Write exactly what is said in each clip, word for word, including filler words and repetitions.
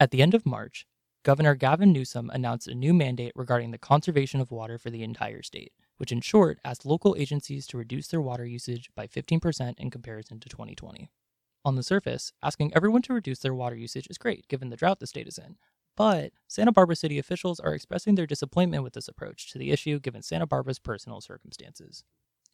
At the end of March, Governor Gavin Newsom announced a new mandate regarding the conservation of water for the entire state, which in short asked local agencies to reduce their water usage by fifteen percent in comparison to twenty twenty. On the surface, asking everyone to reduce their water usage is great, given the drought the state is in. But Santa Barbara city officials are expressing their disappointment with this approach to the issue given Santa Barbara's personal circumstances.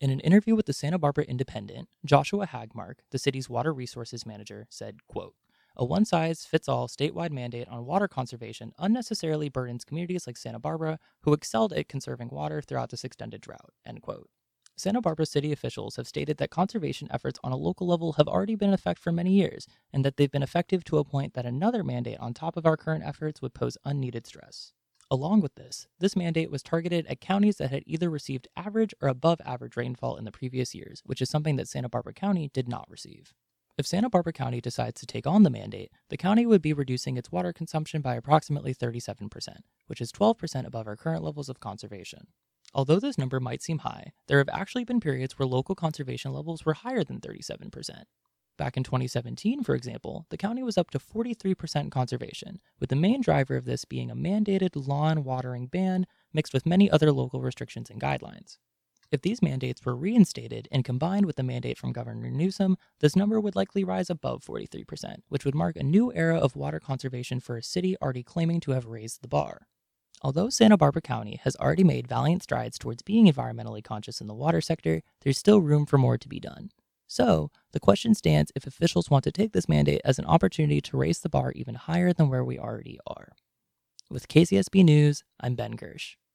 In an interview with the Santa Barbara Independent, Joshua Hagmark, the city's water resources manager, said, quote, "A one-size-fits-all statewide mandate on water conservation unnecessarily burdens communities like Santa Barbara, who excelled at conserving water throughout this extended drought," end quote. Santa Barbara city officials have stated that conservation efforts on a local level have already been in effect for many years, and that they've been effective to a point that another mandate on top of our current efforts would pose unneeded stress. Along with this, this mandate was targeted at counties that had either received average or above average rainfall in the previous years, which is something that Santa Barbara County did not receive. If Santa Barbara County decides to take on the mandate, the county would be reducing its water consumption by approximately thirty-seven percent, which is twelve percent above our current levels of conservation. Although this number might seem high, there have actually been periods where local conservation levels were higher than thirty-seven percent. Back in twenty seventeen, for example, the county was up to forty-three percent conservation, with the main driver of this being a mandated lawn watering ban mixed with many other local restrictions and guidelines. If these mandates were reinstated and combined with the mandate from Governor Newsom, this number would likely rise above forty-three percent, which would mark a new era of water conservation for a city already claiming to have raised the bar. Although Santa Barbara County has already made valiant strides towards being environmentally conscious in the water sector, there's still room for more to be done. So, the question stands if officials want to take this mandate as an opportunity to raise the bar even higher than where we already are. With K C S B News, I'm Ben Gersh.